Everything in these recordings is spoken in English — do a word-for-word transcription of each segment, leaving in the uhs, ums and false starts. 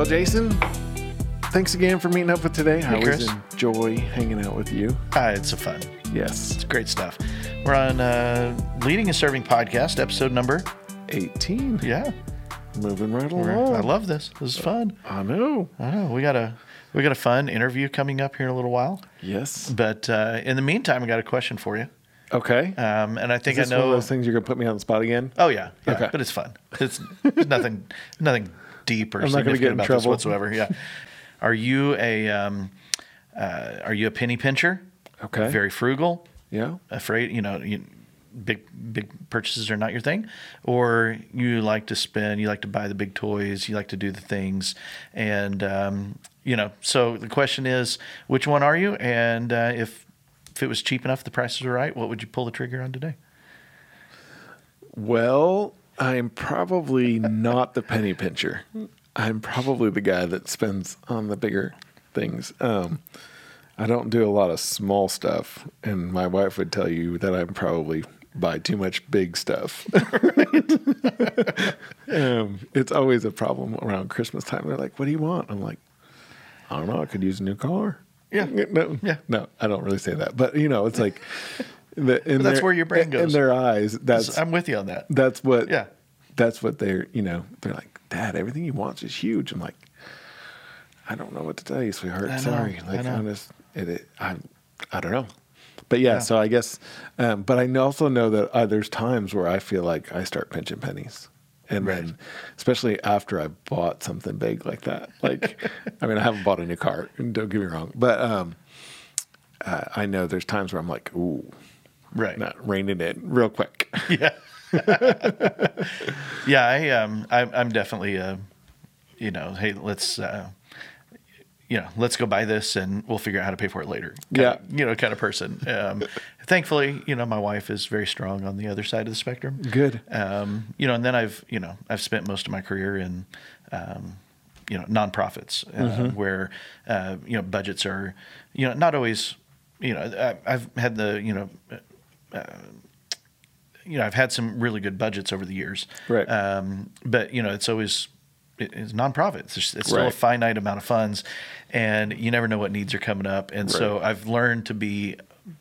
Well, Jason, thanks again for meeting up with today. Hey, I always Chris. enjoy hanging out with you. Uh, it's a fun. Yes. It's great stuff. We're on uh, Leading and Serving podcast, episode number eighteen. Yeah. Moving right along. We're, I love this. This is fun. I know. I know. We got a we got a fun interview coming up here in a little while. Yes. But uh, in the meantime, I got a question for you. Okay. Um, and I think is this I know one of those things you're gonna put me on the spot again. Oh yeah. yeah okay. But it's fun. It's there's nothing nothing deep or I'm significant not gonna get in about trouble. This whatsoever. Yeah. Are you a um, uh, are you a penny pincher? Okay. Very frugal. Yeah. Afraid, you know, you, big big purchases are not your thing, or you like to spend, you like to buy the big toys, you like to do the things, and um, you know. So the question is, which one are you? And uh, if if it was cheap enough, the prices were right, what would you pull the trigger on today? Well, I'm probably not the penny pincher. I'm probably the guy that spends on the bigger things. Um, I don't do a lot of small stuff, and my wife would tell you that I probably buy too much big stuff. um, it's always a problem around Christmas time. They're like, what do you want? I'm like, I don't know. I could use a new car. Yeah. No, yeah. no I don't really say that. But, you know, it's like the, in that's their, where your brain goes. In their eyes. That's, I'm with you on that. That's what, yeah. That's what they're, you know, they're like, Dad, everything he wants is huge. I'm like, I don't know what to tell you, sweetheart. I Sorry, know, like I I'm just, it, it, I, I don't know. But yeah, yeah. so I guess, um, but I also know that uh, there's times where I feel like I start pinching pennies, and right. then, especially after I bought something big like that. Like, I mean, I haven't bought a new car. Don't get me wrong, but um, uh, I know there's times where I'm like, ooh, right, not reining in real quick. Yeah. yeah, I um, I, I'm definitely, uh, you know, hey, let's, uh, you know, let's go buy this and we'll figure out how to pay for it later. Yeah, of, you know, kind of person. Um, thankfully, you know, my wife is very strong on the other side of the spectrum. Good. Um, you know, and then I've, you know, I've spent most of my career in, um, you know, nonprofits uh, mm-hmm. where, uh, you know, budgets are, you know, not always, you know, I, I've had the, you know. Uh, You know, I've had some really good budgets over the years, right? Um, but you know, it's always it, it's nonprofit. It's, just, it's still right. a finite amount of funds, and you never know what needs are coming up. And right. so, I've learned to be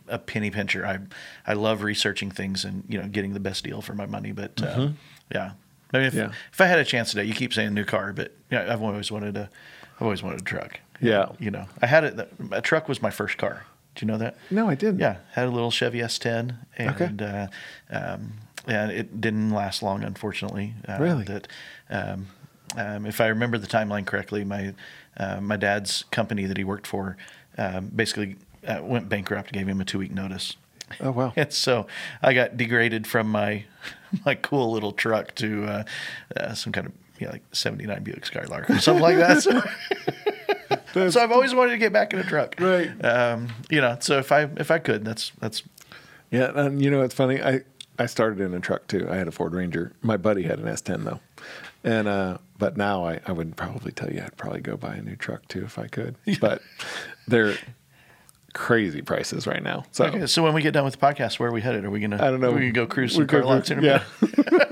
a penny pincher. I I love researching things and you know getting the best deal for my money. But mm-hmm. uh, yeah, I mean, if, yeah. if I had a chance today, you keep saying new car, but yeah, you know, I've always wanted a I've always wanted a truck. Yeah, you know, I had it. A truck was my first car. Do you know that? No, I didn't. Yeah, had a little Chevy S ten, and okay. uh, um, and it didn't last long, unfortunately. Uh, really? That, um, um, if I remember the timeline correctly, my uh, my dad's company that he worked for um, basically uh, went bankrupt, gave him a two week notice. Oh wow! And so I got degraded from my my cool little truck to uh, uh, some kind of you know, like seventy-nine Buick Skylark or something like that. So, That's, so I've always wanted to get back in a truck, right? Um, you know, so if I if I could, that's that's. Yeah, and you know, it's funny. I, I started in a truck too. I had a Ford Ranger. My buddy had an S ten though, and uh, but now I, I would probably tell you I'd probably go buy a new truck too if I could. Yeah. But they're crazy prices right now. So okay, so when we get done with the podcast, where are we headed? Are we gonna? I don't know. Are we gonna go cruise some car lots in a minute? Yeah.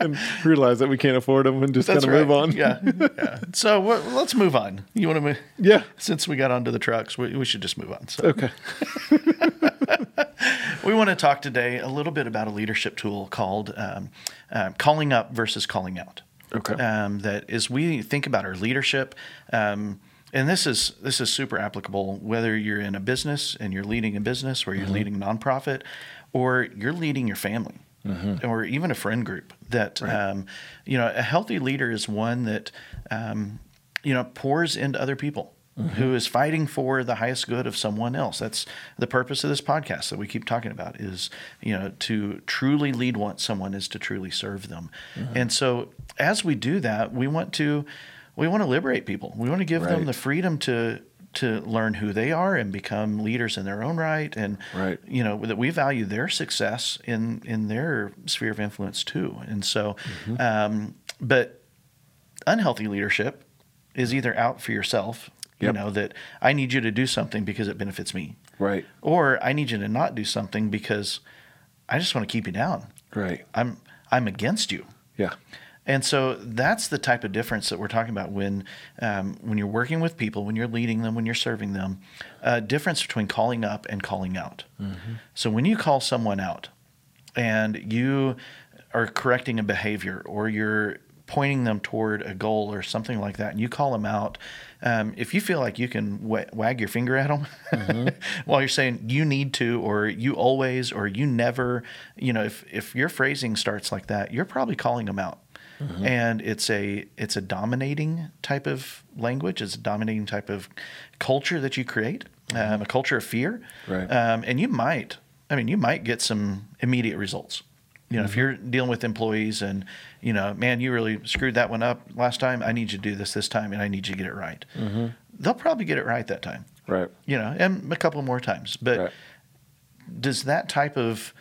And realize that we can't afford them and just kind of right. move on. Yeah. yeah. So w- let's move on. You want to move? Yeah. Since we got onto the trucks, we, we should just move on. So. Okay. We want to talk today a little bit about a leadership tool called um, uh, calling up versus calling out. Okay. Um, that is, we think about our leadership. Um, And this is this is super applicable whether you're in a business and you're leading a business or you're mm-hmm. leading a nonprofit or you're leading your family. Mm-hmm. Or even a friend group that, right. um, you know, a healthy leader is one that, um, you know, pours into other people mm-hmm. who is fighting for the highest good of someone else. That's the purpose of this podcast that we keep talking about is, you know, to truly lead one, someone is to truly serve them. Mm-hmm. And so as we do that, we want to, we want to liberate people. We want to give right. them the freedom to to learn who they are and become leaders in their own right. And, right. you know, that we value their success in, in their sphere of influence too. And so, mm-hmm. um, but unhealthy leadership is either out for yourself, yep. you know, that I need you to do something because it benefits me. Right. Or I need you to not do something because I just want to keep you down. Right. I'm, I'm against you. Yeah. And so that's the type of difference that we're talking about when um, when you're working with people, when you're leading them, when you're serving them, uh, difference between calling up and calling out. Mm-hmm. So when you call someone out and you are correcting a behavior or you're pointing them toward a goal or something like that, and you call them out, um, if you feel like you can w- wag your finger at them mm-hmm. while you're saying you need to, or you always, or you never, you know, if, if your phrasing starts like that, you're probably calling them out. Mm-hmm. And it's a it's a dominating type of language. It's a dominating type of culture that you create, mm-hmm. um, a culture of fear. Right. Um, and you might, I mean, you might get some immediate results. You know, mm-hmm. if you're dealing with employees and, you know, man, you really screwed that one up last time. I need you to do this this time, and I need you to get it right. Mm-hmm. They'll probably get it right that time. Right. You know, and a couple more times. But right. does that type of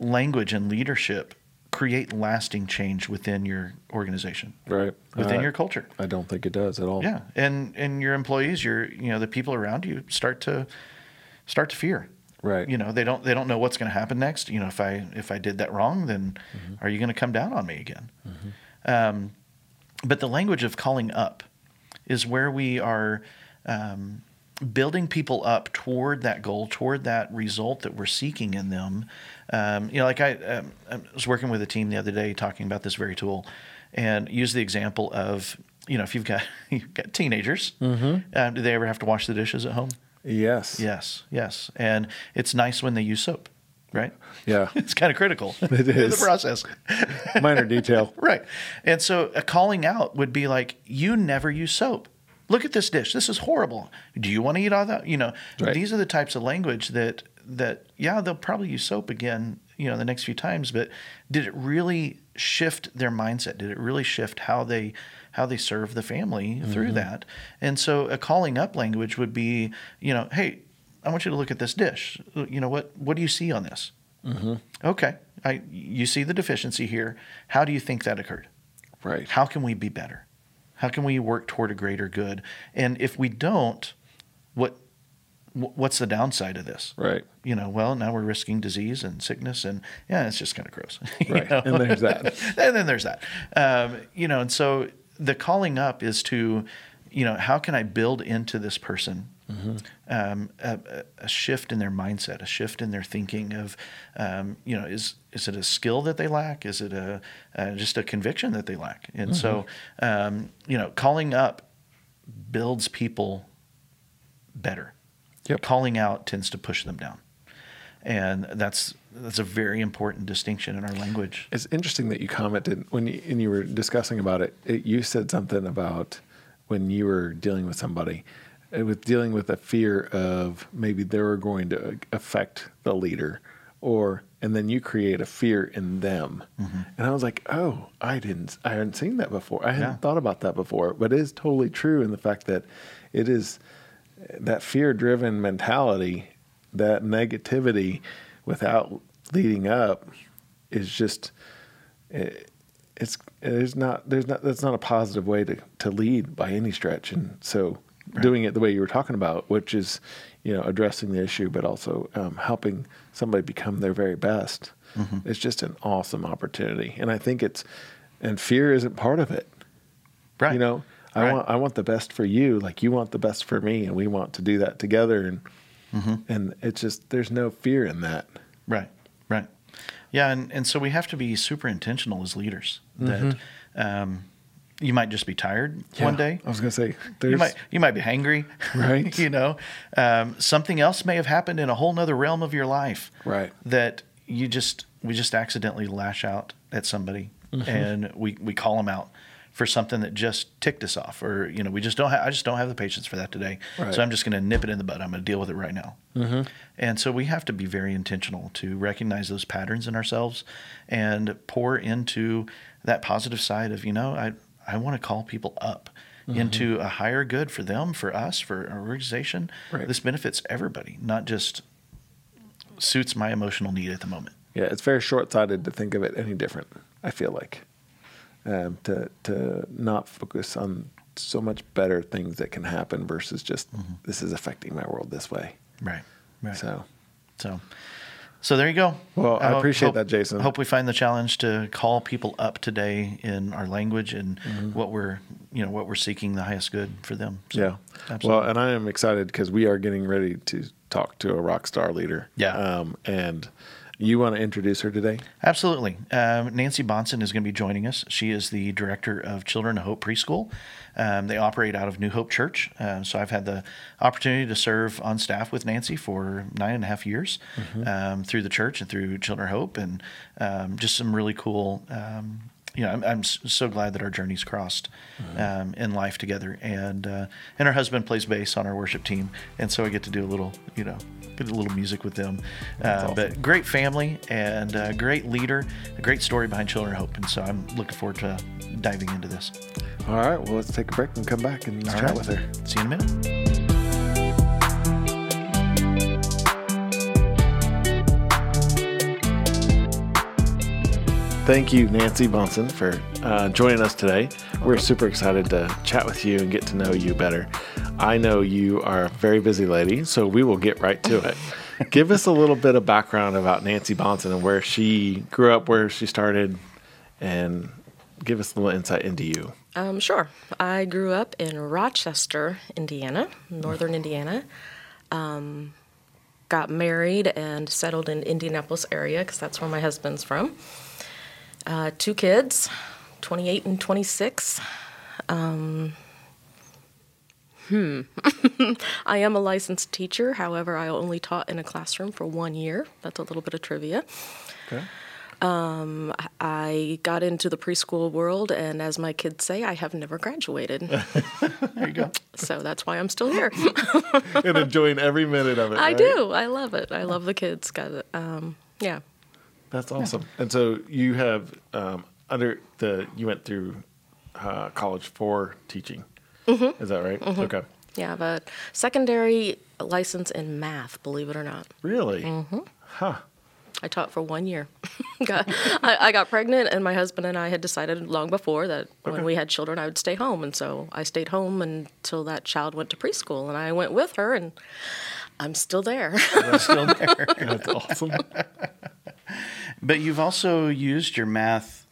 language and leadership create lasting change within your organization? Right. Within uh, your culture? I don't think it does at all. Yeah. And and your employees, your you know, the people around you start to start to fear. Right. You know, they don't they don't know what's going to happen next. You know, if I if I did that wrong, then mm-hmm. are you going to come down on me again? Mm-hmm. Um, but the language of calling up is where we are um, building people up toward that goal, toward that result that we're seeking in them. Um, you know, like I, um, I was working with a team the other day talking about this very tool, and used the example of, you know, if you've got you've got teenagers, mm-hmm. um, do they ever have to wash the dishes at home? Yes. Yes. Yes. And it's nice when they use soap, right? Yeah. It's kind of critical. It is. The process. Minor detail. Right. And so a calling out would be like, you never use soap. Look at this dish. This is horrible. Do you want to eat all that? You know, right. These are the types of language that, that, yeah, they'll probably use soap again, you know, the next few times, but did it really shift their mindset? Did it really shift how they how they serve the family through mm-hmm. that? And so a calling up language would be, you know, hey, I want you to look at this dish. You know, what what do you see on this? Mm-hmm. Okay, I you see the deficiency here. How do you think that occurred? Right. How can we be better? How can we work toward a greater good? And if we don't, what what's the downside of this? Right. You know, well, now we're risking disease and sickness, and yeah, it's just kind of gross. Right. You know? And there's that. And then there's that. Um, you know, and so the calling up is to, you know, how can I build into this person mm-hmm. um, a, a shift in their mindset, a shift in their thinking of, um, you know, is is it a skill that they lack? Is it a, a just a conviction that they lack? And mm-hmm. so, um, you know, calling up builds people better. Yep. Calling out tends to push them down. And that's that's a very important distinction in our language. It's interesting that you commented when you, and you were discussing about it, it. You said something about when you were dealing with somebody, with dealing with a fear of maybe they were going to affect the leader, or and then you create a fear in them. Mm-hmm. And I was like, oh, I didn't, I hadn't seen that before. I hadn't yeah. thought about that before. But it is totally true in the fact that it is that fear-driven mentality. That negativity without leading up is just, it, it's, there's not, there's not, that's not a positive way to, to lead by any stretch. And so right. doing it the way you were talking about, which is, you know, addressing the issue, but also um, helping somebody become their very best. Mm-hmm. It's just an awesome opportunity. And I think it's, and fear isn't part of it. Right. You know, I right. want, I want the best for you. Like you want the best for me, and we want to do that together. And Mm-hmm. And it's just, there's no fear in that. Right, right. Yeah, and, and so we have to be super intentional as leaders that mm-hmm. um, you might just be tired yeah, one day. I was going to say, there's... You might, you might be hangry. Right. You know, um, something else may have happened in a whole nother realm of your life. Right. That you just, we just accidentally lash out at somebody mm-hmm. and we, we call them out for something that just ticked us off, or, you know, we just don't have, I just don't have the patience for that today. Right. So I'm just going to nip it in the bud. I'm going to deal with it right now. Mm-hmm. And so we have to be very intentional to recognize those patterns in ourselves and pour into that positive side of, you know, I, I want to call people up mm-hmm. into a higher good for them, for us, for our organization. Right. This benefits everybody, not just suits my emotional need at the moment. Yeah. It's very short-sighted to think of it any different, I feel like. Um, to to not focus on so much better things that can happen versus just mm-hmm. this is affecting my world this way. Right. Right. So, so So there you go. Well, I, I appreciate hope, that, Jason. I hope we find the challenge to call people up today in our language and mm-hmm. what we're, you know, what we're seeking the highest good for them. So, yeah. Absolutely. Well, and I am excited because we are getting ready to talk to a rock star leader. Yeah. Um, and you want to introduce her today? Absolutely. Um, Nancy Bonson is going to be joining us. She is the director of Children of Hope Preschool. Um, they operate out of New Hope Church. Uh, so I've had the opportunity to serve on staff with Nancy for nine and a half years mm-hmm. um, through the church and through Children of Hope, and um, just some really cool, um, you know, I'm, I'm so glad that our journeys crossed mm-hmm. um, in life together. And uh, and her husband plays bass on our worship team. And so I get to do a little, you know, a little music with them, uh, awesome. But great family and a great leader, a great story behind Children of Hope. And so I'm looking forward to diving into this. All right. Well, let's take a break and come back and chat right. with her. See you in a minute. Thank you, Nancy Bonson, for uh, joining us today. We're super excited to chat with you and get to know you better. I know you are a very busy lady, so we will get right to it. Give us a little bit of background about Nancy Bonson and where she grew up, where she started, and give us a little insight into you. Um, sure. I grew up in Rochester, Indiana, northern Indiana. Um, got married and settled in Indianapolis area because that's where my husband's from. Uh, two kids, twenty-eight and twenty-six. Um, hmm. I am a licensed teacher. However, I only taught in a classroom for one year. That's a little bit of trivia. Okay. Um, I got into the preschool world, and as my kids say, I have never graduated. There you go. So that's why I'm still here. And enjoying every minute of it, I right? do. I love it. I love the kids. Got it. Um, yeah. That's awesome. Yeah. And so you have um, under the you went through uh, college for teaching. Mm-hmm. Is that right? Mm-hmm. Okay. Yeah, but secondary license in math, believe it or not. Really? Mm-hmm. Huh. I taught for one year. got, I, I got pregnant, and my husband and I had decided long before that okay. when we had children, I would stay home. And so I stayed home until that child went to preschool, and I went with her, and I'm still there. I'm still there. That's awesome. But you've also used your math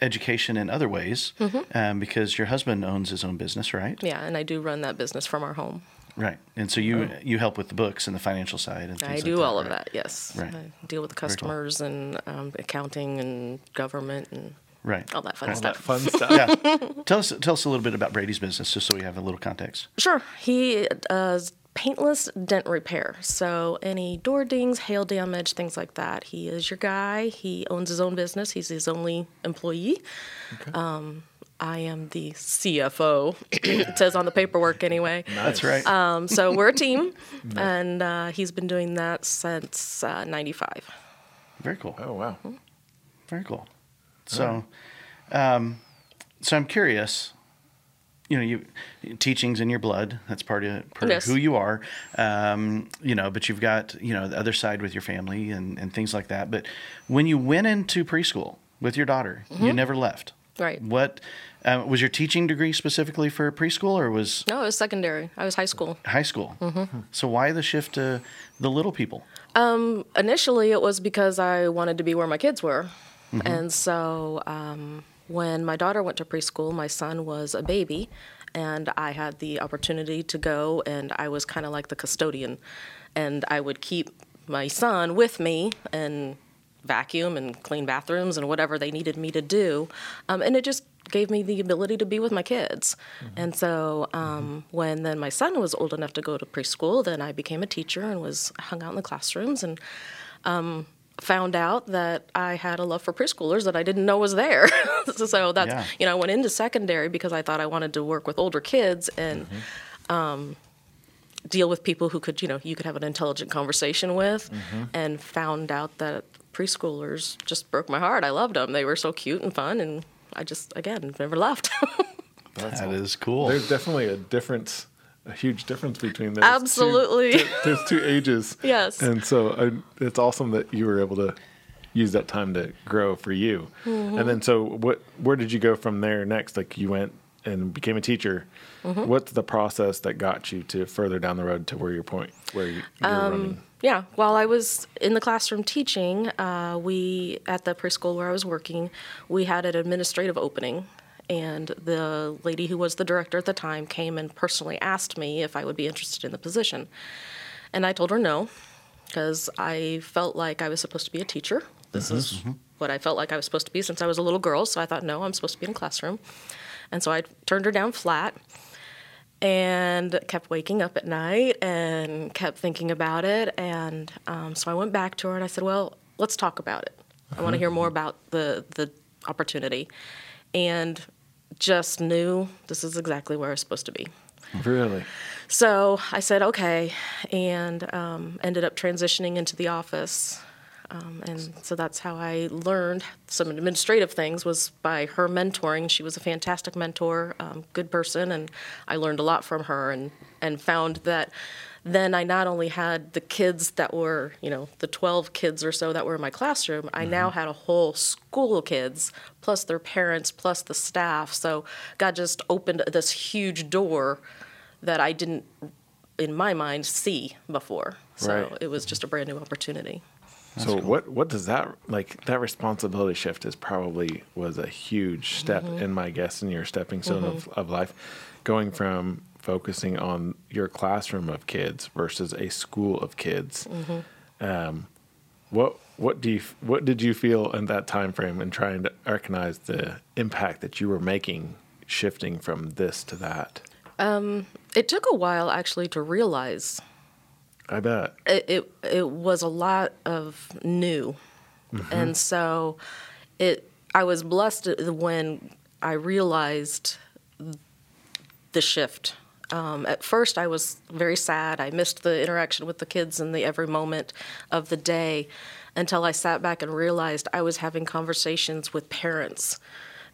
education in other ways mm-hmm. um, because your husband owns his own business, right? Yeah, and I do run that business from our home. Right. And so you oh. you help with the books and the financial side and things I like that. I do all right? of that, yes. Right. I deal with customers cool. and um, accounting and government and right. all that fun right. stuff. All that fun stuff. Yeah. Tell us, tell us a little bit about Brady's business just so we have a little context. Sure. He does... Uh, paintless dent repair. So any door dings, hail damage, things like that. He is your guy. He owns his own business. He's his only employee. Okay. Um, I am the C F O. It says on the paperwork anyway. That's right. Um, so we're a team, and uh, he's been doing that since uh, ninety-five. Very cool. Oh, wow. Mm-hmm. Very cool. So, right. um, so I'm curious... You know, you teaching's in your blood. That's part of part yes. of who you are. Um, you know, but you've got you know the other side with your family and, and things like that. But when you went into preschool with your daughter, mm-hmm. you never left. Right. What um, was your teaching degree specifically for preschool, or was no? It was secondary. I was high school. High school. Mm-hmm. So why the shift to the little people? Um, initially, it was because I wanted to be where my kids were, mm-hmm. and so. Um, When my daughter went to preschool, my son was a baby, and I had the opportunity to go, and I was kind of like the custodian. And I would keep my son with me and vacuum and clean bathrooms and whatever they needed me to do. Um, and it just gave me the ability to be with my kids. Mm-hmm. And so um, mm-hmm. when then my son was old enough to go to preschool, then I became a teacher and was hung out in the classrooms and um found out that I had a love for preschoolers that I didn't know was there. So that's, yeah. you know, I went into secondary because I thought I wanted to work with older kids and mm-hmm. um, deal with people who could, you know, you could have an intelligent conversation with mm-hmm. and found out that preschoolers just broke my heart. I loved them. They were so cute and fun. And I just, again, never left. That's that is cool. There's definitely a difference. A huge difference between those absolutely. Two, two, there's two ages. Yes. And so I, it's awesome that you were able to use that time to grow for you. Mm-hmm. And then so what? Where did you go from there next? Like you went and became a teacher. Mm-hmm. What's the process that got you to further down the road to where your point where you, you um, were running? Yeah. While I was in the classroom teaching, uh, we, at the preschool where I was working, we had an administrative opening. And the lady who was the director at the time came and personally asked me if I would be interested in the position. And I told her no, because I felt like I was supposed to be a teacher. This mm-hmm. is mm-hmm. what I felt like I was supposed to be since I was a little girl. So I thought, no, I'm supposed to be in a classroom. And so I turned her down flat and kept waking up at night and kept thinking about it. And um, so I went back to her and I said, well, let's talk about it. Mm-hmm. I want to hear more about the, the opportunity. And just knew this is exactly where I was supposed to be. Really? So I said, okay, and um, ended up transitioning into the office. Um, and so that's how I learned some administrative things was by her mentoring. She was a fantastic mentor, um, good person, and I learned a lot from her and, and found that then I not only had the kids that were, you know, the twelve kids or so that were in my classroom, I mm-hmm. now had a whole school of kids, plus their parents, plus the staff. So God just opened this huge door that I didn't, in my mind, see before. So right. It was just a brand new opportunity. That's so cool. what, what does that, like, that responsibility shift is probably was a huge step mm-hmm. in my guess in your stepping stone mm-hmm. of, of life, going from focusing on your classroom of kids versus a school of kids. Mm-hmm. Um, what what do you what did you feel in that time frame and trying to recognize the impact that you were making shifting from this to that? Um, it took a while actually to realize. I bet it it, it was a lot of new, mm-hmm. and so it. I was blessed when I realized the shift. Um, at first, I was very sad. I missed the interaction with the kids and the every moment of the day until I sat back and realized I was having conversations with parents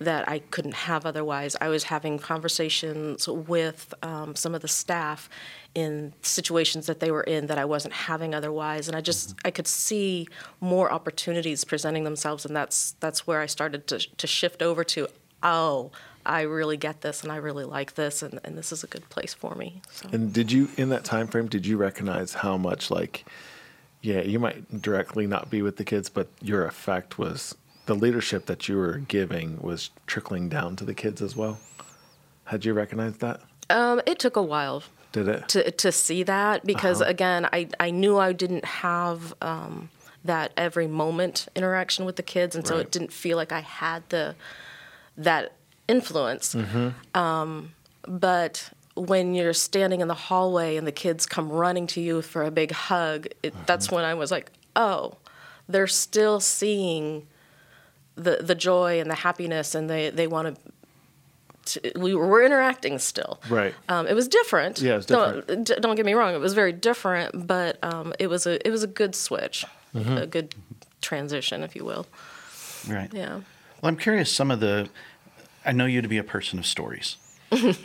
that I couldn't have otherwise. I was having conversations with um, some of the staff in situations that they were in that I wasn't having otherwise. And I just, I could see more opportunities presenting themselves. And that's that's where I started to, to shift over to, oh, I really get this and I really like this and, and this is a good place for me. So. And did you, in that time frame, did you recognize how much like, yeah, you might directly not be with the kids, but your effect was the leadership that you were giving was trickling down to the kids as well? Had you recognized that? Um, it took a while. Did it? To, to see that because, uh-huh. again, I, I knew I didn't have um, that every moment interaction with the kids, and so right. it didn't feel like I had the that influence. Mm-hmm. Um, but when you're standing in the hallway and the kids come running to you for a big hug, it, mm-hmm. that's when I was like, oh, they're still seeing the the joy and the happiness and they, they want to, we were interacting still. Right. Um, it was different. Yeah, it was different. Don't, d- don't get me wrong. It was very different, but um, it was a, it was a good switch, mm-hmm. a good transition, if you will. Right. Yeah. Well, I'm curious some of the, I know you to be a person of stories.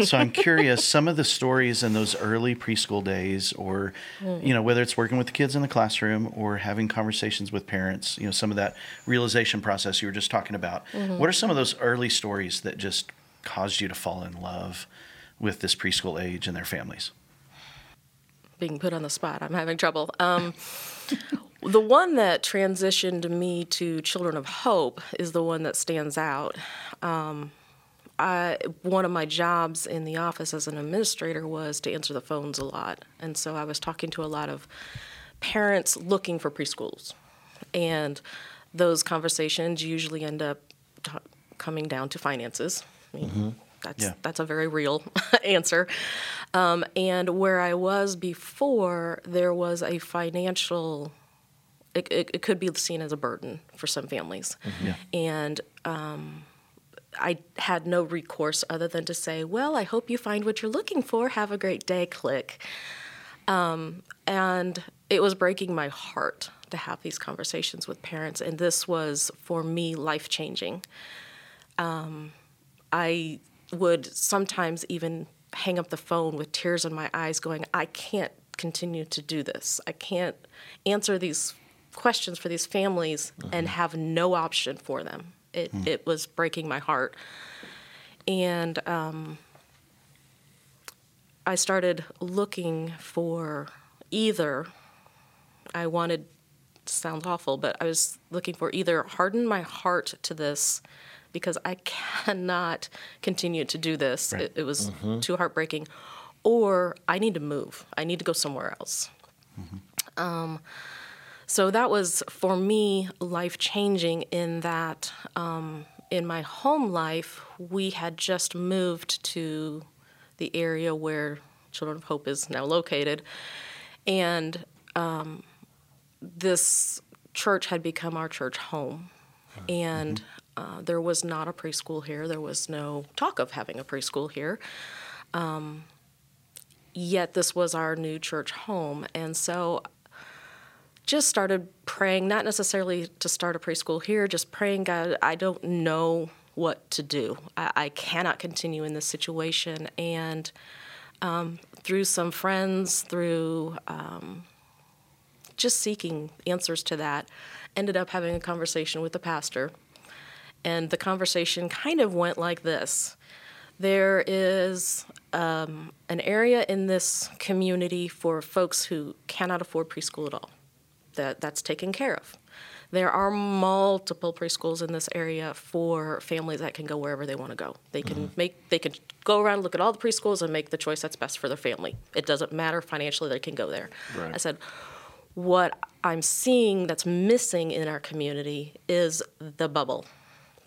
So I'm curious, some of the stories in those early preschool days or, mm. you know, whether it's working with the kids in the classroom or having conversations with parents, you know, some of that realization process you were just talking about. Mm-hmm. What are some of those early stories that just caused you to fall in love with this preschool age and their families? Being put on the spot, I'm having trouble. Um, the one that transitioned me to Children of Hope is the one that stands out. Um, I, one of my jobs in the office as an administrator was to answer the phones a lot. And so I was talking to a lot of parents looking for preschools. And those conversations usually end up t- coming down to finances. I mean, mm-hmm. that's, yeah. that's a very real answer. Um, and where I was before, there was a financial... It, it, it could be seen as a burden for some families. Mm-hmm. Yeah. And... Um, I had no recourse other than to say, well, I hope you find what you're looking for. Have a great day, click. Um, and it was breaking my heart to have these conversations with parents. And this was, for me, life-changing. Um, I would sometimes even hang up the phone with tears in my eyes going, I can't continue to do this. I can't answer these questions for these families mm-hmm. and have no option for them. It hmm. it was breaking my heart. And um, I started looking for either I wanted, sounds awful, but I was looking for either harden my heart to this because I cannot continue to do this. Right. It, it was mm-hmm. too heartbreaking. Or I need to move. I need to go somewhere else. Mm-hmm. Um, so that was, for me, life-changing in that um, in my home life, we had just moved to the area where Children of Hope is now located. And um, this church had become our church home. Wow. And mm-hmm. uh, there was not a preschool here. There was no talk of having a preschool here. Um, yet this was our new church home. And so just started praying, not necessarily to start a preschool here, just praying, God, I don't know what to do. I, I cannot continue in this situation. And um, through some friends, through um, just seeking answers to that, ended up having a conversation with the pastor. And the conversation kind of went like this. There is um, an area in this community for folks who cannot afford preschool at all. That that's taken care of. There are multiple preschools in this area for families that can go wherever they want to go. They can mm-hmm. make they can go around, look at all the preschools, and make the choice that's best for their family. It doesn't matter financially; they can go there. Right. I said, what I'm seeing that's missing in our community is the bubble,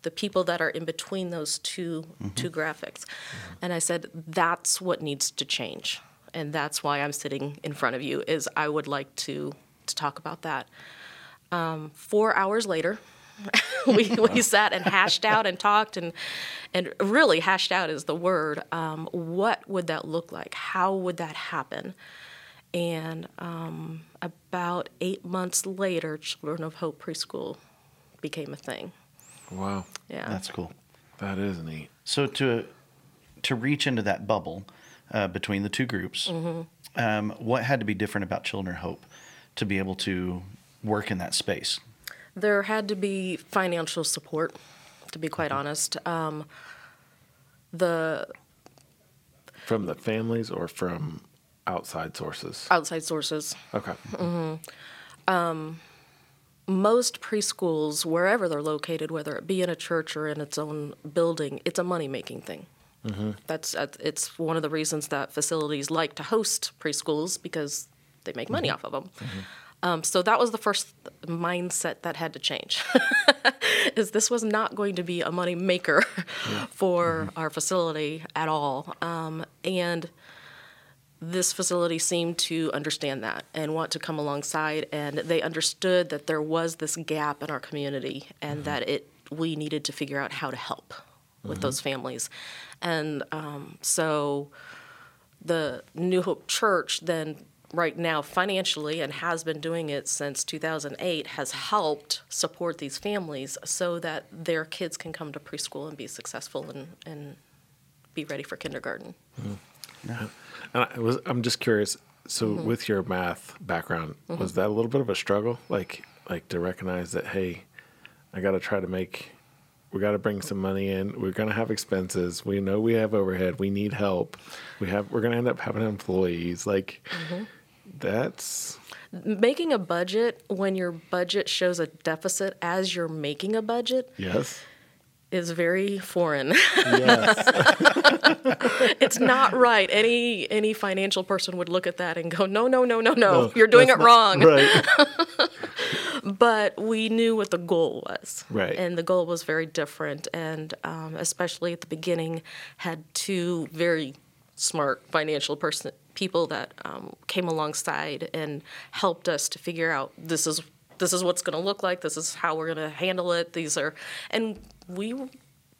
the people that are in between those two mm-hmm. two graphics. Mm-hmm. And I said, that's what needs to change, and that's why I'm sitting in front of you. Is I would like to to talk about that. Um, four hours later, we we sat and hashed out and talked and and really hashed out is the word. Um, what would that look like? How would that happen? And um, about eight months later, Children of Hope Preschool became a thing. Wow. Yeah. That's cool. That is neat. So to to reach into that bubble uh, between the two groups, mm-hmm. um, what had to be different about Children of Hope to be able to work in that space? There had to be financial support, to be quite mm-hmm. honest. Um, the From the families or from outside sources? Outside sources. Okay. Mm-hmm. Um, most preschools, wherever they're located, whether it be in a church or in its own building, it's a money-making thing. Mm-hmm. That's it's one of the reasons that facilities like to host preschools, because they make money mm-hmm. off of them. Mm-hmm. Um, so that was the first th- mindset that had to change, is this was not going to be a money maker yeah. for mm-hmm. our facility at all. Um, and this facility seemed to understand that and want to come alongside. And they understood that there was this gap in our community and mm-hmm. that it we needed to figure out how to help mm-hmm. with those families. And um, so the New Hope Church then right now financially, and has been doing it since two thousand eight, has helped support these families so that their kids can come to preschool and be successful and, and be ready for kindergarten. Mm-hmm. Yeah. And I was, I'm just curious, so mm-hmm. with your math background, mm-hmm. was that a little bit of a struggle? Like, like to recognize that, hey, I got to try to make, we got to bring some money in. We're going to have expenses. We know we have overhead. We need help. We have, we're going to end up having employees. Like, mm-hmm. That's making a budget when your budget shows a deficit as you're making a budget. Yes. Is very foreign. Yes. It's not right. Any any financial person would look at that and go, "No, no, no, no, no. no you're doing it wrong." Right. But we knew what the goal was. Right. And the goal was very different, and um, especially at the beginning had two very smart financial person people that um, came alongside and helped us to figure out this is this is what's going to look like, this is how we're going to handle it. These are, and we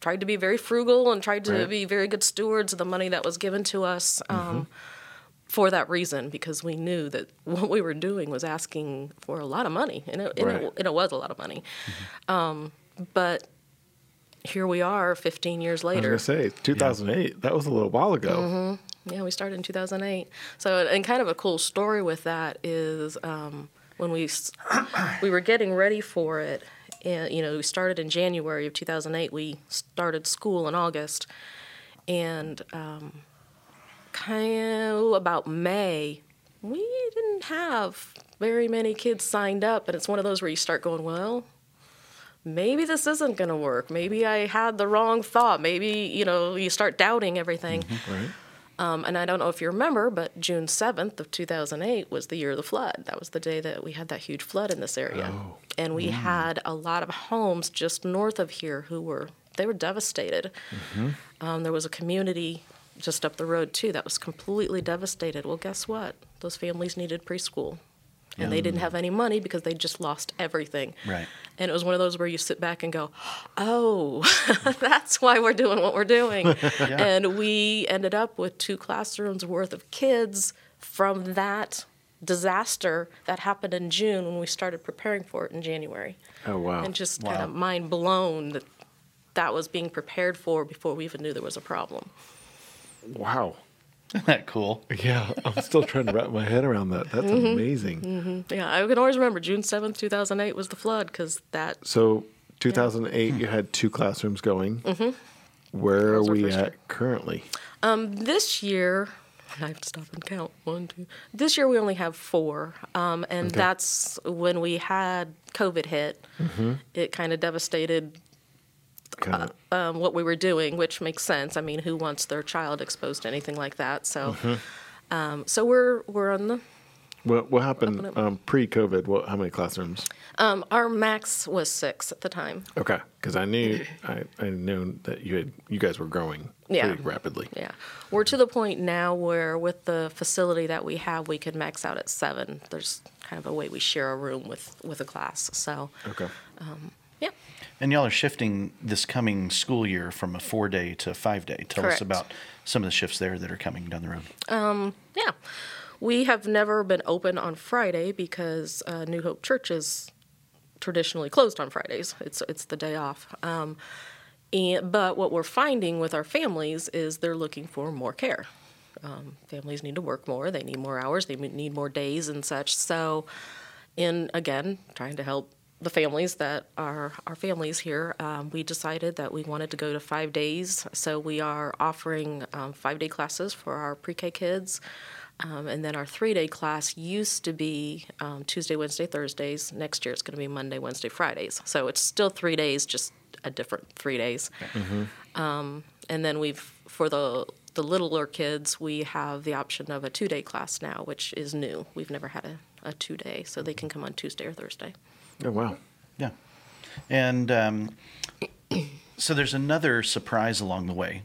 tried to be very frugal and tried to right. be very good stewards of the money that was given to us um, mm-hmm. for that reason, because we knew that what we were doing was asking for a lot of money, and it, right. and it, and it was a lot of money. Mm-hmm. Um, but here we are, fifteen years later. I was going to say two thousand eight. Yeah. That was a little while ago. Mm-hmm. Yeah, we started in two thousand eight. So, and kind of a cool story with that is um, when we we were getting ready for it, and, you know, we started in January of two thousand eight. We started school in August, and um, kind of about May, we didn't didn't have very many kids signed up, and it's one of those where you start going, well, maybe this isn't going to work. Maybe I had the wrong thought. Maybe, you know, you start doubting everything. Mm-hmm, right. Um, and I don't know if you remember, but June seventh of two thousand eight was the year of the flood. That was the day that we had that huge flood in this area. Oh. And we mm. had a lot of homes just north of here who were, they were devastated. Mm-hmm. Um, there was a community just up the road, too, that was completely devastated. Well, guess what? Those families needed preschool. And mm. they didn't have any money because they just lost everything. Right. And it was one of those where you sit back and go, oh, that's why we're doing what we're doing. Yeah. And we ended up with two classrooms worth of kids from that disaster that happened in June when we started preparing for it in January. Oh, wow. And just wow. kind of mind blown that that was being prepared for before we even knew there was a problem. Wow. Isn't that cool? Yeah, I'm still trying to wrap my head around that. That's mm-hmm. amazing. Mm-hmm. Yeah, I can always remember June seventh, two thousand eight was the flood because that... So two thousand eight, yeah. you had two classrooms going. Mm-hmm. Where are we at year. currently? Um, this year, and I have to stop and count, one, two. This year we only have four, um, and okay. that's when we had COVID hit. Mm-hmm. It kind of devastated... Uh, um, what we were doing, which makes sense. I mean, who wants their child exposed to anything like that? So, mm-hmm. um, so we're we're on the. What what happened um, pre-COVID? What, how many classrooms? Um, our max was six at the time. Okay, because I knew I I knew that you had you guys were growing yeah. pretty rapidly. Yeah, we're to the point now where with the facility that we have, we could max out at seven. There's kind of a way we share a room with with a class. So okay. Um, Yeah. And y'all are shifting this coming school year from a four-day to a five-day. Tell Correct. us about some of the shifts there that are coming down the road. Um, yeah. We have never been open on Friday because uh, New Hope Church is traditionally closed on Fridays. It's it's the day off. Um, and, but what we're finding with our families is they're looking for more care. Um, families need to work more. They need more hours. They need more days and such. So, in again, trying to help the families that are our families here, um, we decided that we wanted to go to five days. So we are offering um, five-day classes for our pre-K kids. Um, and then our three-day class used to be um, Tuesday, Wednesday, Thursdays. Next year it's going to be Monday, Wednesday, Fridays. So it's still three days, just a different three days. Mm-hmm. Um, and then we've, for the the littler kids, we have the option of a two-day class now, which is new. We've never had a, a two-day, so they can come on Tuesday or Thursday. Oh, wow. Yeah. And um, so there's another surprise along the way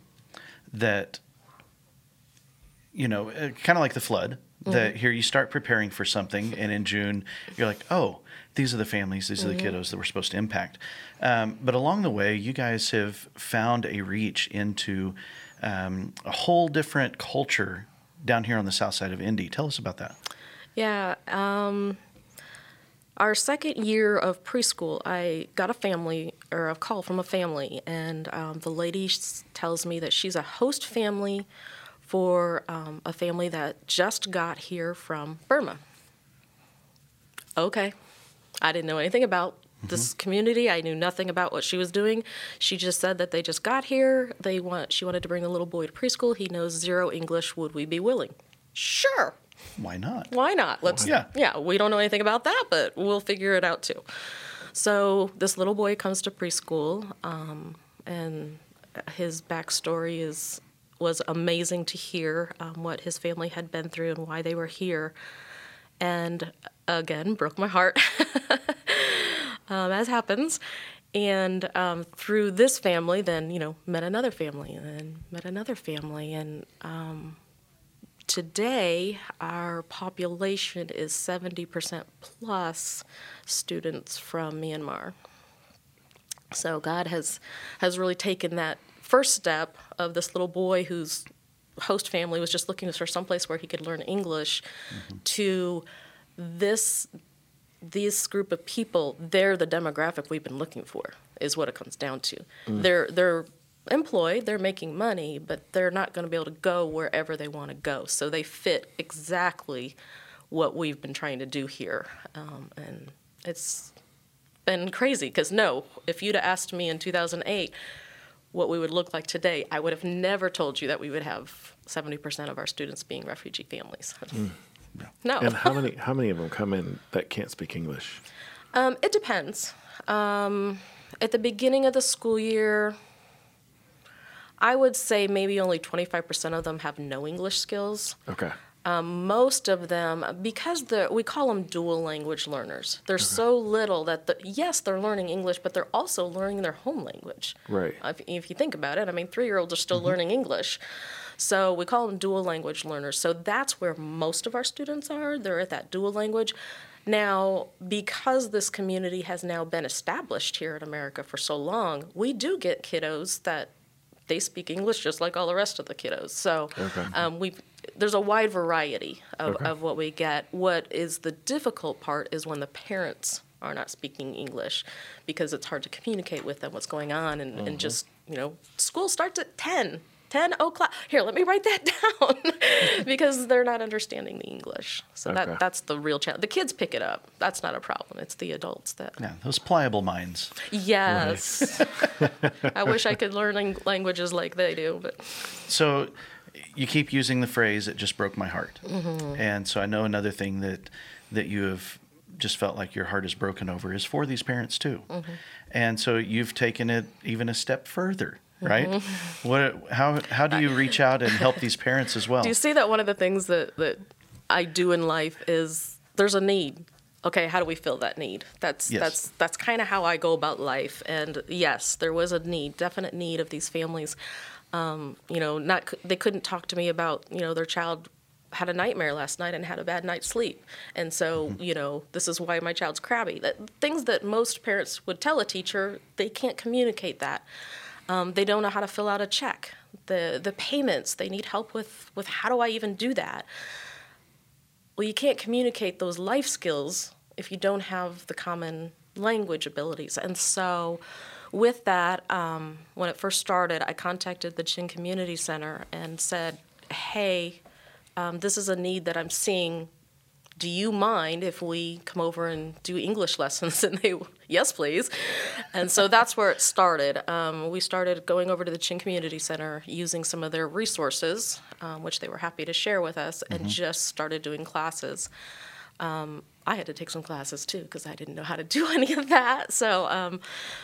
that, you know, kind of like the flood, mm-hmm. that here you start preparing for something, and in June you're like, oh, these are the families, these mm-hmm. are the kiddos that we're supposed to impact. Um, but along the way, you guys have found a reach into um, a whole different culture down here on the south side of Indy. Tell us about that. Yeah. Um Our second year of preschool, I got a family, or a call from a family, and um, the lady tells me that she's a host family for um, a family that just got here from Burma. Okay. I didn't know anything about mm-hmm. this community. I knew nothing about what she was doing. She just said that they just got here. They want. She wanted to bring the little boy to preschool. He knows zero English. Would we be willing? Sure. Why not? Why not? Let's. Yeah. yeah, we don't know anything about that, but we'll figure it out too. So this little boy comes to preschool, um, and his backstory is was amazing to hear um, what his family had been through and why they were here. And again, broke my heart, um, as happens. And um, through this family, then you know, met another family, and then met another family, and. Um, Today, our population is seventy percent plus students from Myanmar. So God has has really taken that first step of this little boy whose host family was just looking for someplace where he could learn English mm-hmm. to this this group of people. They're the demographic we've been looking for, is what it comes down to. Mm. They're they're employed, they're making money, but they're not going to be able to go wherever they want to go. So they fit exactly what we've been trying to do here. Um, and it's been crazy because, no, if you'd have asked me in two thousand eight what we would look like today, I would have never told you that we would have seventy percent of our students being refugee families. Mm. No. no. And how many how many of them come in that can't speak English? Um, it depends. Um, at the beginning of the school year, I would say maybe only twenty-five percent of them have no English skills. Okay. Um, most of them, because the we call them dual language learners, they're okay. so little that, the, yes, they're learning English, but they're also learning their home language. Right. If, if you think about it, I mean, three-year-olds are still mm-hmm. learning English. So we call them dual language learners. So that's where most of our students are. They're at that dual language. Now, because this community has now been established here in America for so long, we do get kiddos that they speak English just like all the rest of the kiddos. So okay. um, we there's a wide variety of, okay. of what we get. What is the difficult part is when the parents are not speaking English, because it's hard to communicate with them what's going on, and, mm-hmm. and just, you know, school starts at ten o'clock. Here, let me write that down, because they're not understanding the English. So okay. that that's the real challenge. The kids pick it up. That's not a problem. It's the adults that... Yeah, those pliable minds. Yes. Right. I wish I could learn languages like they do. But So you keep using the phrase, it just broke my heart. Mm-hmm. And so I know another thing that, that you have just felt like your heart is broken over is for these parents too. Mm-hmm. And so you've taken it even a step further. Right? Mm-hmm. What? How? How do you reach out and help these parents as well? Do you see that one of the things that, that I do in life is there's a need. Okay, how do we fill that need? That's yes. that's that's kind of how I go about life. And yes, there was a need, definite need of these families. Um, you know, not they couldn't talk to me about you know their child had a nightmare last night and had a bad night's sleep. And so, mm-hmm. you know, this is why my child's crabby. That, things that most parents would tell a teacher, they can't communicate that. Um, they don't know how to fill out a check. The the payments, they need help with, with how do I even do that? Well, you can't communicate those life skills if you don't have the common language abilities. And so with that, um, when it first started, I contacted the Chin Community Center and said, hey, um, this is a need that I'm seeing. Do you mind if we come over and do English lessons? And they, yes, please. And so that's where it started. Um, we started going over to the Chin Community Center, using some of their resources, um, which they were happy to share with us, and mm-hmm. just started doing classes. Um, I had to take some classes, too, because I didn't know how to do any of that. So I um,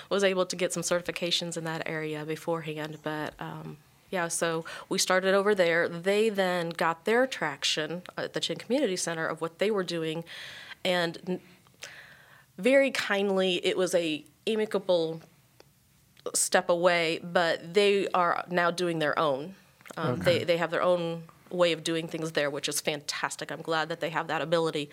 was able to get some certifications in that area beforehand. But um, yeah, so we started over there. They then got their traction at the Chin Community Center of what they were doing, and very kindly, it was a amicable step away, but they are now doing their own. Um, okay. They they have their own way of doing things there, which is fantastic. I'm glad that they have that ability.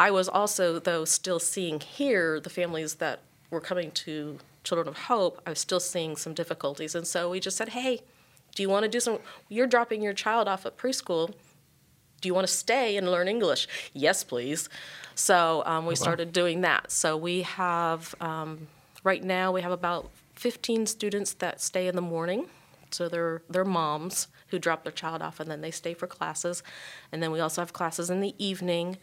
I was also, though, still seeing here the families that were coming to Children of Hope. I was still seeing some difficulties, and so we just said, hey, do you want to do some, you're dropping your child off at preschool. Do you want to stay and learn English? Yes, please. So um, we oh, wow. started doing that. So we have, um, right now we have about fifteen students that stay in the morning. So they're, they're moms who drop their child off and then they stay for classes. And then we also have classes in the evening.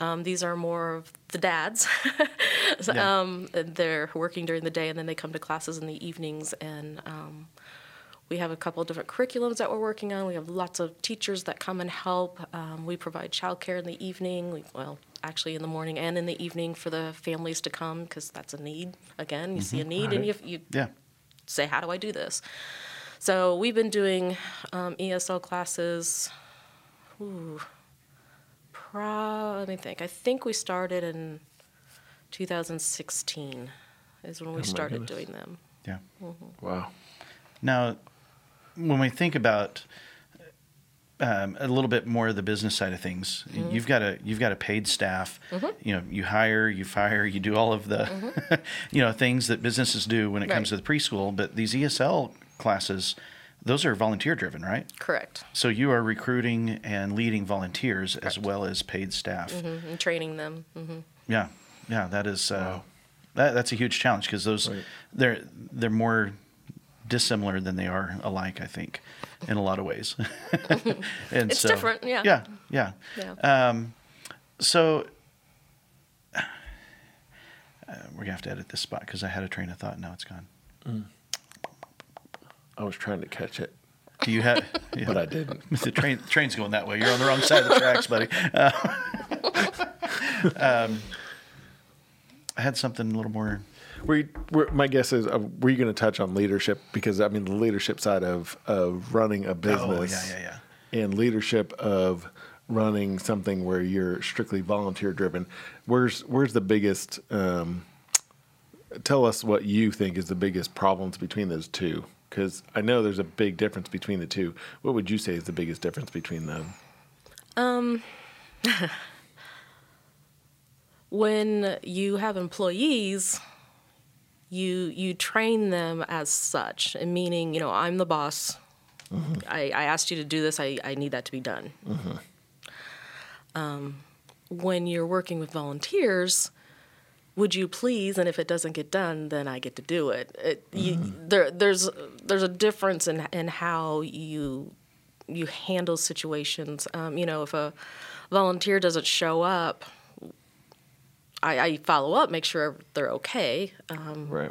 Um, these are more of the dads. so, yeah. um, they're working during the day and then they come to classes in the evenings and, um, we have a couple of different curriculums that we're working on. We have lots of teachers that come and help. Um, we provide childcare in the evening, we, well, actually in the morning and in the evening for the families to come because that's a need. Again, you mm-hmm. see a need right. and you, you yeah. say, how do I do this? So we've been doing um, E S L classes, ooh, pro, let me think. I think we started in two thousand sixteen is when we oh started doing them. Yeah. Mm-hmm. Wow. Now, when we think about um, a little bit more of the business side of things, mm-hmm. you've got a you've got a paid staff. Mm-hmm. You know, you hire, you fire, you do all of the mm-hmm. you know things that businesses do when it right. comes to the preschool. But these E S L classes, those are volunteer driven, right? Correct. So you are recruiting and leading volunteers Correct. As well as paid staff mm-hmm. and training them. Mm-hmm. Yeah, yeah, that is uh, wow. that, that's a huge challenge because those right. they're they're more dissimilar than they are alike, I think, in a lot of ways. and it's so, different, yeah. Yeah, yeah. yeah. Um, so uh, we're going to have to edit this spot because I had a train of thought and now it's gone. Mm. I was trying to catch it. Do you have? Yeah. But I didn't. The train train's going that way. You're on the wrong side of the tracks, buddy. Uh, um, I had something a little more. Were you, were, my guess is, uh, were you going to touch on leadership? Because, I mean, the leadership side of, of running a business. Oh, yeah, yeah, yeah. And leadership of running something where you're strictly volunteer-driven. Where's where's the biggest, um, tell us what you think is the biggest problems between those two. Because I know there's a big difference between the two. What would you say is the biggest difference between them? Um. When you have employees, you you train them as such, and meaning, you know, I'm the boss. Mm-hmm. I, I asked you to do this. I, I need that to be done. Mm-hmm. Um, when you're working with volunteers, would you please? And if it doesn't get done, then I get to do it. It mm-hmm. you, there, there's there's a difference in in how you you handle situations. Um, you know, if a volunteer doesn't show up, I, I follow up, make sure they're okay, um, right.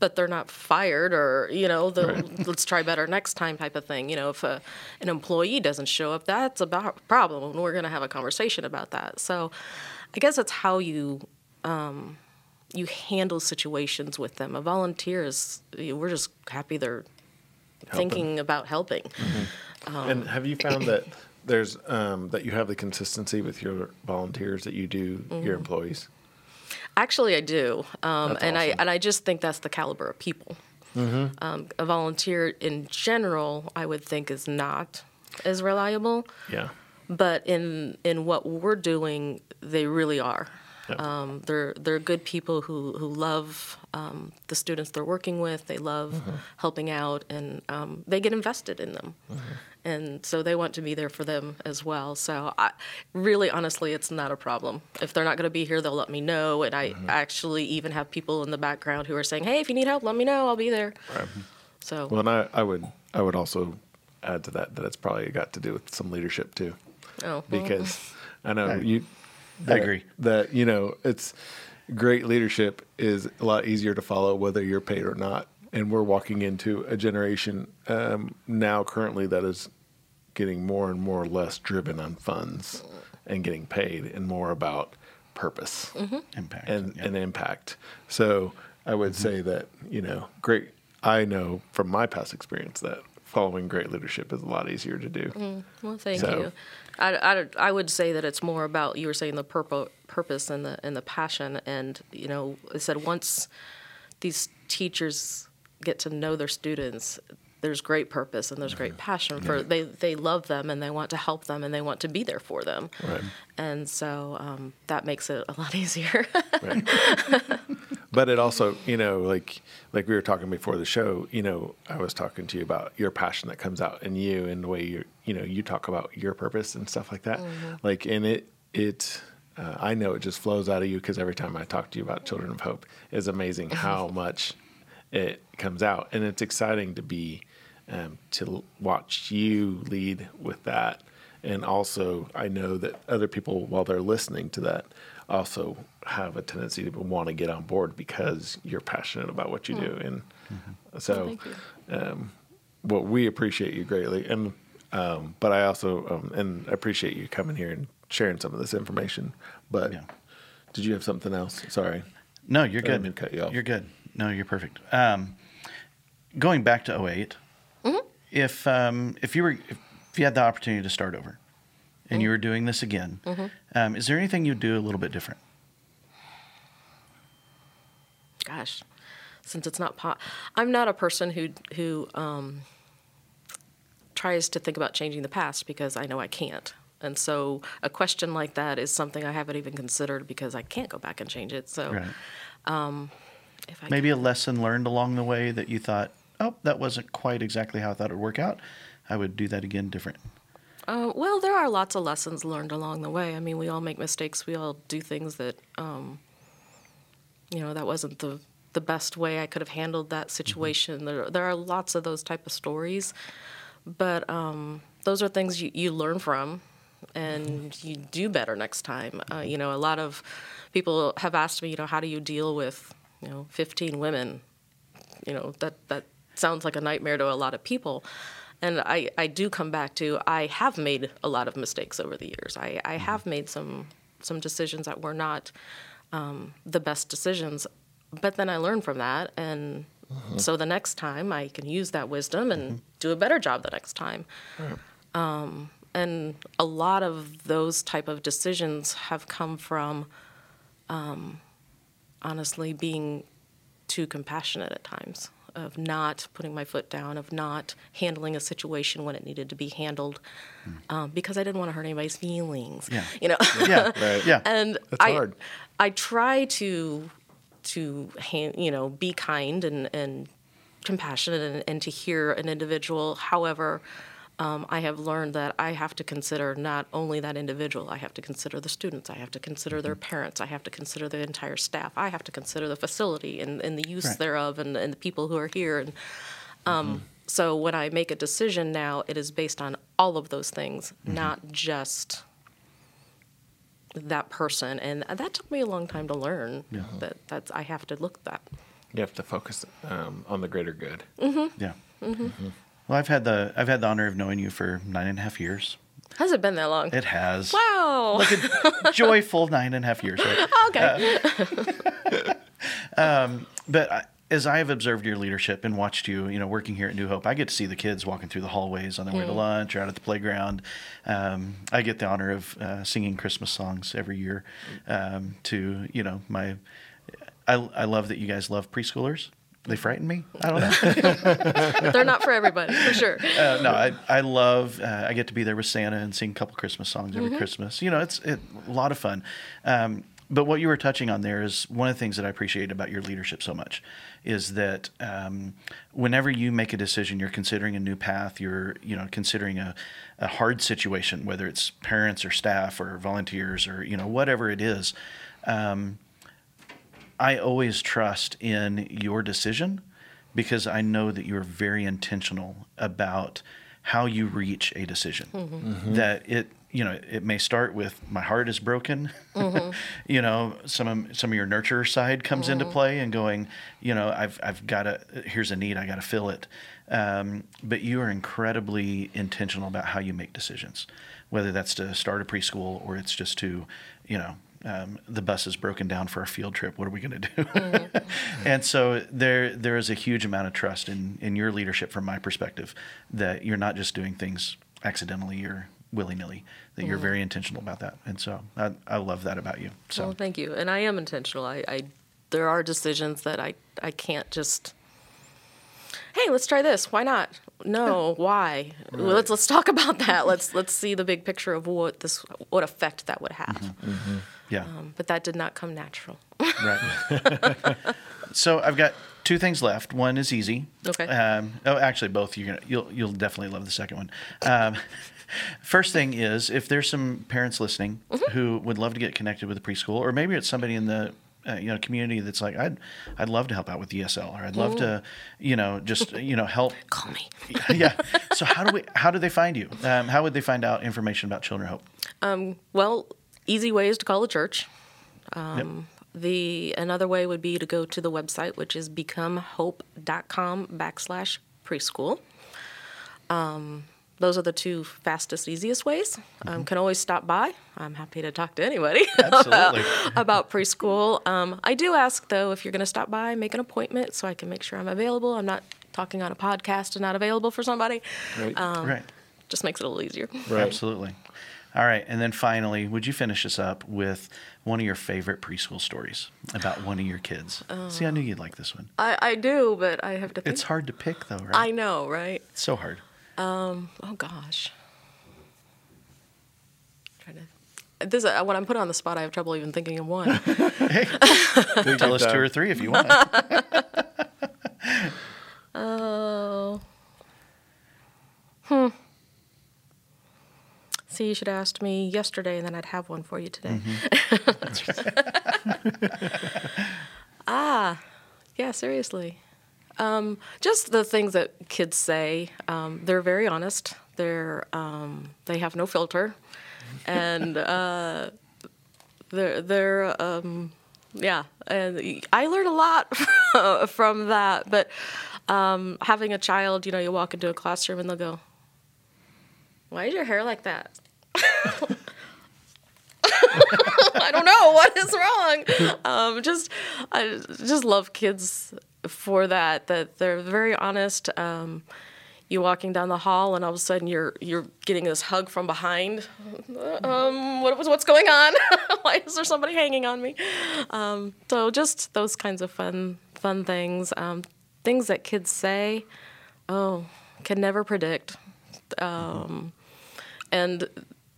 But they're not fired or, you know, the right. let's try better next time type of thing. You know, if a, an employee doesn't show up, that's a problem, and we're going to have a conversation about that. So I guess that's how you um, you handle situations with them. A volunteer is, we're just happy they're helping. Thinking about helping. Mm-hmm. Um, and have you found that there's um, that you have the consistency with your volunteers that you do mm-hmm. your employees? Actually, I do, um, and awesome. I and I just think that's the caliber of people. Mm-hmm. Um, a volunteer in general, I would think, is not as reliable. Yeah. But in in what we're doing, they really are. Yeah. Um, they're they're good people who who love um, the students they're working with. They love mm-hmm. helping out, and um, they get invested in them, mm-hmm. and so they want to be there for them as well. So, I, really, honestly, it's not a problem. If they're not going to be here, they'll let me know. And I mm-hmm. actually even have people in the background who are saying, "Hey, if you need help, let me know. I'll be there." Right. So, well, and I, I would I would also add to that that it's probably got to do with some leadership too. Oh, because well. I know right. you. That, I agree. That, you know, it's great leadership is a lot easier to follow whether you're paid or not. And we're walking into a generation um, now currently that is getting more and more less driven on funds and getting paid and more about purpose mm-hmm. impact and, yeah. and impact. So I would mm-hmm. say that, you know, great. I know from my past experience that following great leadership is a lot easier to do. Mm, well, thank so. you. I, I, I would say that it's more about, you were saying, the purpo, purpose and the and the passion. And, you know, I said once these teachers get to know their students, there's great purpose and there's yeah. great passion. for yeah. they, they love them and they want to help them and they want to be there for them. Right. And so um, that makes it a lot easier. Right. But it also, you know, like like we were talking before the show, you know, I was talking to you about your passion that comes out in you and the way you, you know, you talk about your purpose and stuff like that. Mm-hmm. Like, and it, it, uh, I know it just flows out of you because every time I talk to you about Children of Hope, it's amazing how much it comes out. And it's exciting to be, um, to watch you lead with that. And also, I know that other people, while they're listening to that, also have a tendency to want to get on board because you're passionate about what you mm. do. And mm-hmm. so well, um, well, we appreciate you greatly. And um, but I also um, and appreciate you coming here and sharing some of this information. But yeah. did you have something else? Sorry. No, you're I good. Cut you off. You're good. No, you're perfect. Um, going back to oh eight, mm-hmm. if um, if you were if you had the opportunity to start over, and mm-hmm. you were doing this again, mm-hmm. um, is there anything you'd do a little bit different? Gosh, since it's not po- I'm not a person who who um, tries to think about changing the past because I know I can't. And so a question like that is something I haven't even considered because I can't go back and change it. So right. um, if I maybe can. A lesson learned along the way that you thought, oh, that wasn't quite exactly how I thought it would work out. I would do that again different. Uh, well, there are lots of lessons learned along the way. I mean, we all make mistakes. We all do things that, um, you know, that wasn't the, the best way I could have handled that situation. Mm-hmm. There there are lots of those type of stories. But um, those are things you, you learn from and you do better next time. Uh, you know, a lot of people have asked me, you know, how do you deal with, you know, fifteen women? You know, that that sounds like a nightmare to a lot of people. And I, I do come back to, I have made a lot of mistakes over the years. I, I have made some some decisions that were not um, the best decisions, but then I learned from that. And uh-huh. so the next time I can use that wisdom and uh-huh. do a better job the next time. Right. Um, and a lot of those type of decisions have come from, um, honestly, being too compassionate at times, of not putting my foot down, of not handling a situation when it needed to be handled, mm. um, because I didn't want to hurt anybody's feelings. Yeah. You know? yeah, right. yeah. And that's I, hard. I try to, to hand, you know, be kind and, and compassionate and, and to hear an individual. However, um, I have learned that I have to consider not only that individual. I have to consider the students. I have to consider mm-hmm. their parents. I have to consider the entire staff. I have to consider the facility and, and the use right. thereof and, and the people who are here. And um, mm-hmm. so when I make a decision now, it is based on all of those things, mm-hmm. not just that person. And that took me a long time to learn yeah. that that's, I have to look at that. You have to focus um, on the greater good. Mm-hmm. Yeah. Mm-hmm. Mm-hmm. Well, I've had the I've had the honor of knowing you for nine and a half years. Has it been that long? It has. Wow! Like a joyful nine and a half years. Right? Okay. Uh, um, but I, as I have observed your leadership and watched you, you know, working here at New Hope, I get to see the kids walking through the hallways on their mm. way to lunch or out at the playground. Um, I get the honor of uh, singing Christmas songs every year um, to you know my. I I love that you guys love preschoolers. They frighten me. I don't know. They're not for everybody, for sure. Uh, no, I I love, uh, I get to be there with Santa and sing a couple Christmas songs every mm-hmm. Christmas. You know, it's it, a lot of fun. Um, but what you were touching on there is one of the things that I appreciate about your leadership so much is that um, whenever you make a decision, you're considering a new path, you're you know considering a, a hard situation, whether it's parents or staff or volunteers or you know whatever it is. Um, I always trust in your decision because I know that you're very intentional about how you reach a decision. Mm-hmm. Mm-hmm. That it, you know, it may start with my heart is broken. Mm-hmm. you know, some of, some of your nurturer side comes mm-hmm. into play and going, you know, I've I've got to. Here's a need. I got to fill it. Um, but you are incredibly intentional about how you make decisions, whether that's to start a preschool or it's just to, you know. Um, the bus is broken down for our field trip. What are we going to do? Mm-hmm. And so there, there is a huge amount of trust in, in your leadership from my perspective that you're not just doing things accidentally or willy-nilly, that mm-hmm. you're very intentional about that. And so I, I love that about you. So well, thank you. And I am intentional. I, I there are decisions that I, I can't just, hey, let's try this. Why not? No, why? Right. Let's let's talk about that. Let's let's see the big picture of what this what effect that would have. Mm-hmm. Mm-hmm. Yeah, um, but that did not come natural. Right. So I've got two things left. One is easy. Okay. Um, oh, actually, both. You're gonna you'll you'll definitely love the second one. Um, first thing is, if there's some parents listening mm-hmm. who would love to get connected with a preschool, or maybe it's somebody in the Uh, you know, community that's like, I'd, I'd love to help out with E S L, or I'd love mm. to, you know, just, you know, help. Call me. Yeah. So how do we, how do they find you? Um, how would they find out information about Children of Hope? Um, well, easy way is to call a church. Um, yep. The, another way would be to go to the website, which is becomehope.com backslash preschool. Um, Those are the two fastest, easiest ways. Um, can always stop by. I'm happy to talk to anybody about, about preschool. Um, I do ask, though, if you're going to stop by, make an appointment so I can make sure I'm available. I'm not talking on a podcast and not available for somebody. Right. Um, right. Just makes it a little easier. Right. Absolutely. All right. And then finally, would you finish us up with one of your favorite preschool stories about one of your kids? Uh, See, I knew you'd like this one. I, I do, but I have to pick. It's hard to pick, though, right? I know, right? It's so hard. Um, oh gosh, I'm trying to, this, uh, when I'm put on the spot, I have trouble even thinking of one. Hey, tell us two or three if you want. Oh, uh, hmm. See, you should have asked me yesterday and then I'd have one for you today. Mm-hmm. That's right. Ah, yeah, seriously. Um, just the things that kids say. Um, they're very honest. They're um, they have no filter, and uh, they're they're um, yeah. And I learned a lot from that. But um, having a child, you know, you walk into a classroom and they'll go, why is your hair like that? I don't know. What is wrong? Um, just, I just love kids for that, that they're very honest. Um, you walking down the hall and all of a sudden you're you're getting this hug from behind. Um, what was what's going on? Why is there somebody hanging on me? Um, so just those kinds of fun fun things, um, things that kids say, oh, can never predict, um, and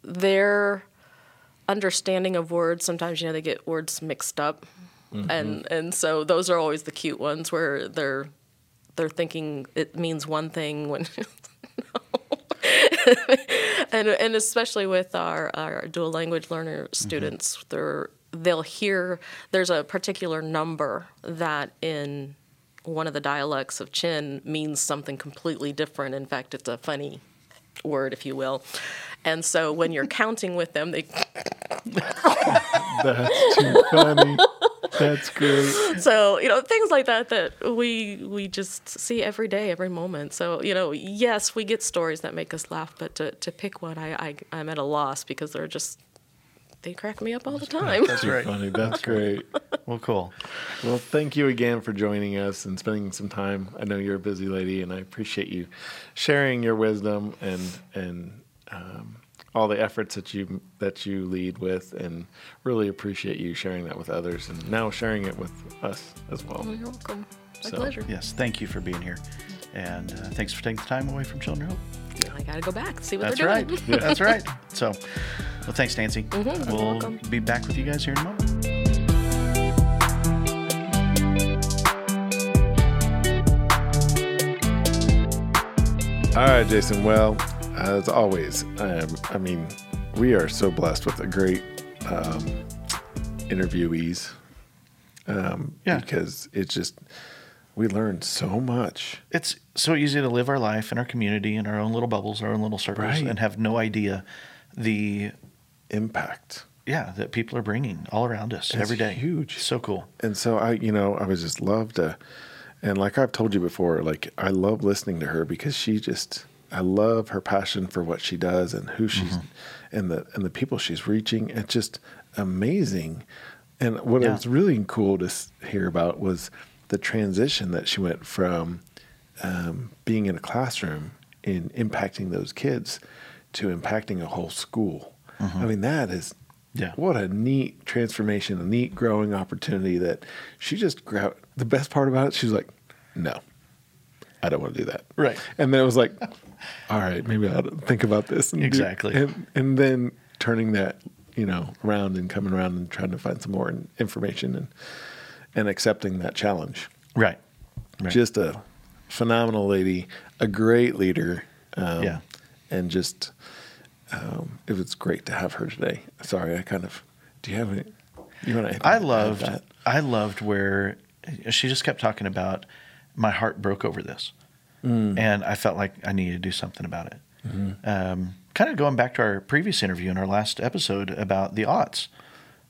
their understanding of words. Sometimes you know they get words mixed up, mm-hmm. and and so those are always the cute ones where they're. They're thinking it means one thing when, and and especially with our, our dual language learner students, mm-hmm. they're they'll hear there's a particular number that in one of the dialects of Chin means something completely different. In fact, it's a funny word, if you will. And so when you're counting with them, they. That's too funny. That's great. So, you know, things like that that we we just see every day, every moment. So, you know, yes, we get stories that make us laugh, but to, to pick one, I, I, I'm at a loss because they're just, they crack me up all the time. That's right. Funny. That's great. Well, cool. Well, thank you again for joining us and spending some time. I know you're a busy lady, and I appreciate you sharing your wisdom and and um, all the efforts that you that you lead with, and really appreciate you sharing that with others and now sharing it with us as well. Well, you're welcome. My so, pleasure. Yes, thank you for being here. And uh, thanks for taking the time away from Children Hope. Yeah. I got to go back, see what That's they're doing. Right. Yeah. That's right. So, well, thanks, Nancy. Mm-hmm. We'll welcome. Be back with you guys here in a moment. All right, Jason. Well, as always, um, I mean, we are so blessed with a great um, interviewees. Um, yeah. Because it's just, we learn so much. It's so easy to live our life in our community, in our own little bubbles, our own little circles, right. and have no idea the impact. Yeah, that people are bringing all around us it's every day. Huge. So cool. And so I, you know, I would just love to. And like I've told you before, like I love listening to her because she just, I love her passion for what she does and who she's, mm-hmm. and the and the people she's reaching. It's just amazing. And what yeah. was really cool to hear about was the transition that she went from um, being in a classroom and impacting those kids to impacting a whole school. Mm-hmm. I mean, that is... Yeah. What a neat transformation, a neat growing opportunity that she just grabbed. The best part about it, she was like, no, I don't want to do that. Right. And then it was like, all right, maybe I'll think about this. And exactly. Do, and, and then turning that, you know, around and coming around and trying to find some more information and and accepting that challenge. Right. right. Just a phenomenal lady, a great leader. Um, yeah. And just... Um, it was great to have her today. Sorry, I kind of. Do you have any? You want to? I loved. That? I loved where she just kept talking about. My heart broke over this, mm. and I felt like I needed to do something about it. Mm-hmm. Um, kind of going back to our previous interview in our last episode about the aughts.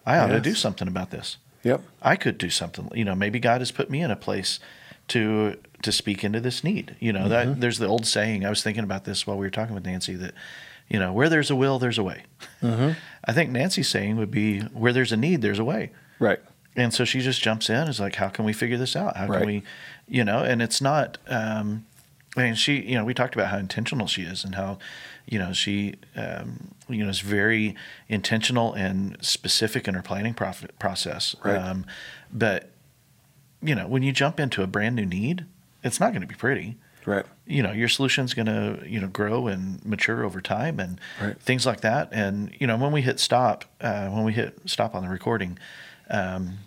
I ought yes. to do something about this. Yep. I could do something. You know, maybe God has put me in a place to to speak into this need. You know, mm-hmm. that, there's the old saying. I was thinking about this while we were talking with Nancy that. You know, where there's a will, there's a way. Mm-hmm. I think Nancy's saying would be, where there's a need, there's a way. Right. And so she just jumps in and is like, how can we figure this out? How right. can we, you know, and it's not, um, I mean, she, you know, we talked about how intentional she is and how, you know, she, um, you know, is very intentional and specific in her planning prof- process. Right. Um, but, you know, when you jump into a brand new need, it's not going to be pretty. Right. You know, your solution's going to, you know, grow and mature over time and right. things like that. And, you know, when we hit stop, uh, when we hit stop on the recording, um,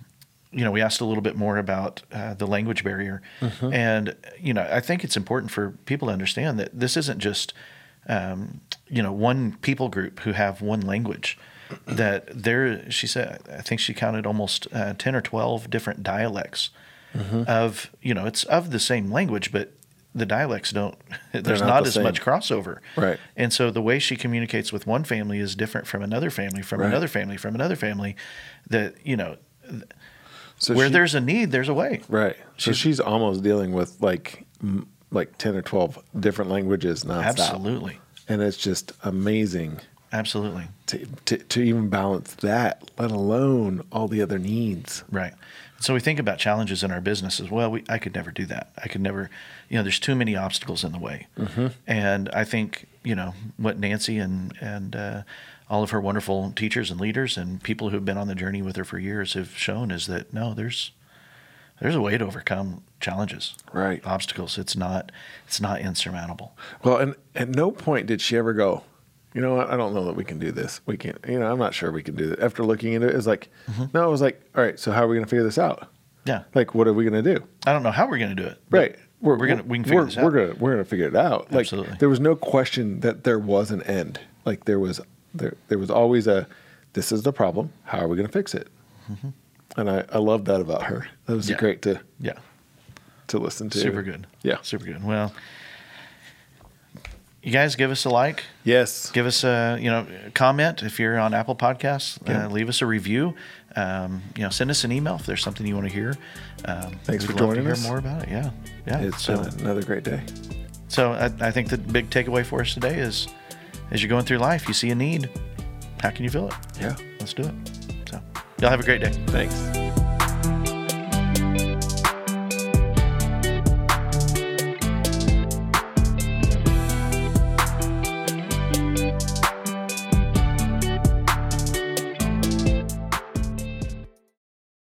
you know, we asked a little bit more about uh, the language barrier. Uh-huh. And, you know, I think it's important for people to understand that this isn't just, um, you know, one people group who have one language. That there, she said, I think she counted almost uh, ten or twelve different dialects uh-huh. of, you know, it's of the same language, but the dialects don't, They're there's not, not the as same. Much crossover. Right. And so the way she communicates with one family is different from another family, from right. another family, from another family that, you know, So where she, there's a need, there's a way. Right. So she's, she's almost dealing with like like ten or twelve different languages nonstop. Absolutely. And it's just amazing. Absolutely. To, to to even balance that, let alone all the other needs. Right. So we think about challenges in our business as well. We, I could never do that. I could never, you know, there's too many obstacles in the way. Mm-hmm. And I think, you know, what Nancy and, and uh, all of her wonderful teachers and leaders and people who've been on the journey with her for years have shown is that, no, there's there's a way to overcome challenges, right? Obstacles. It's not it's not insurmountable. Well, and at no point did she ever go, you know what, I don't know that we can do this. We can't, you know, I'm not sure we can do that. After looking into it, it was like, mm-hmm. no, it was like, all right, so how are we going to figure this out? Yeah. Like, what are we going to do? I don't know how we're going to do it. Right. We're, we're going to, we can figure this out. We're going to, we're going to figure it out. Absolutely. Like, there was no question that there was an end. Like there was, there, there was always a, this is the problem. How are we going to fix it? Mm-hmm. And I, I love that about her. That was yeah. great to, yeah. to listen to. Super good. Yeah. Super good. Well, you guys give us a like. Yes. Give us a you know comment if you're on Apple Podcasts. Yeah. Uh, leave us a review. Um, you know, send us an email if there's something you want to hear. Um, Thanks for joining us. We'd love to hear more about it. Yeah, yeah. It's so, been another great day. So I, I think the big takeaway for us today is, as you're going through life, you see a need. How can you fill it? Yeah. Let's do it. So y'all have a great day. Thanks.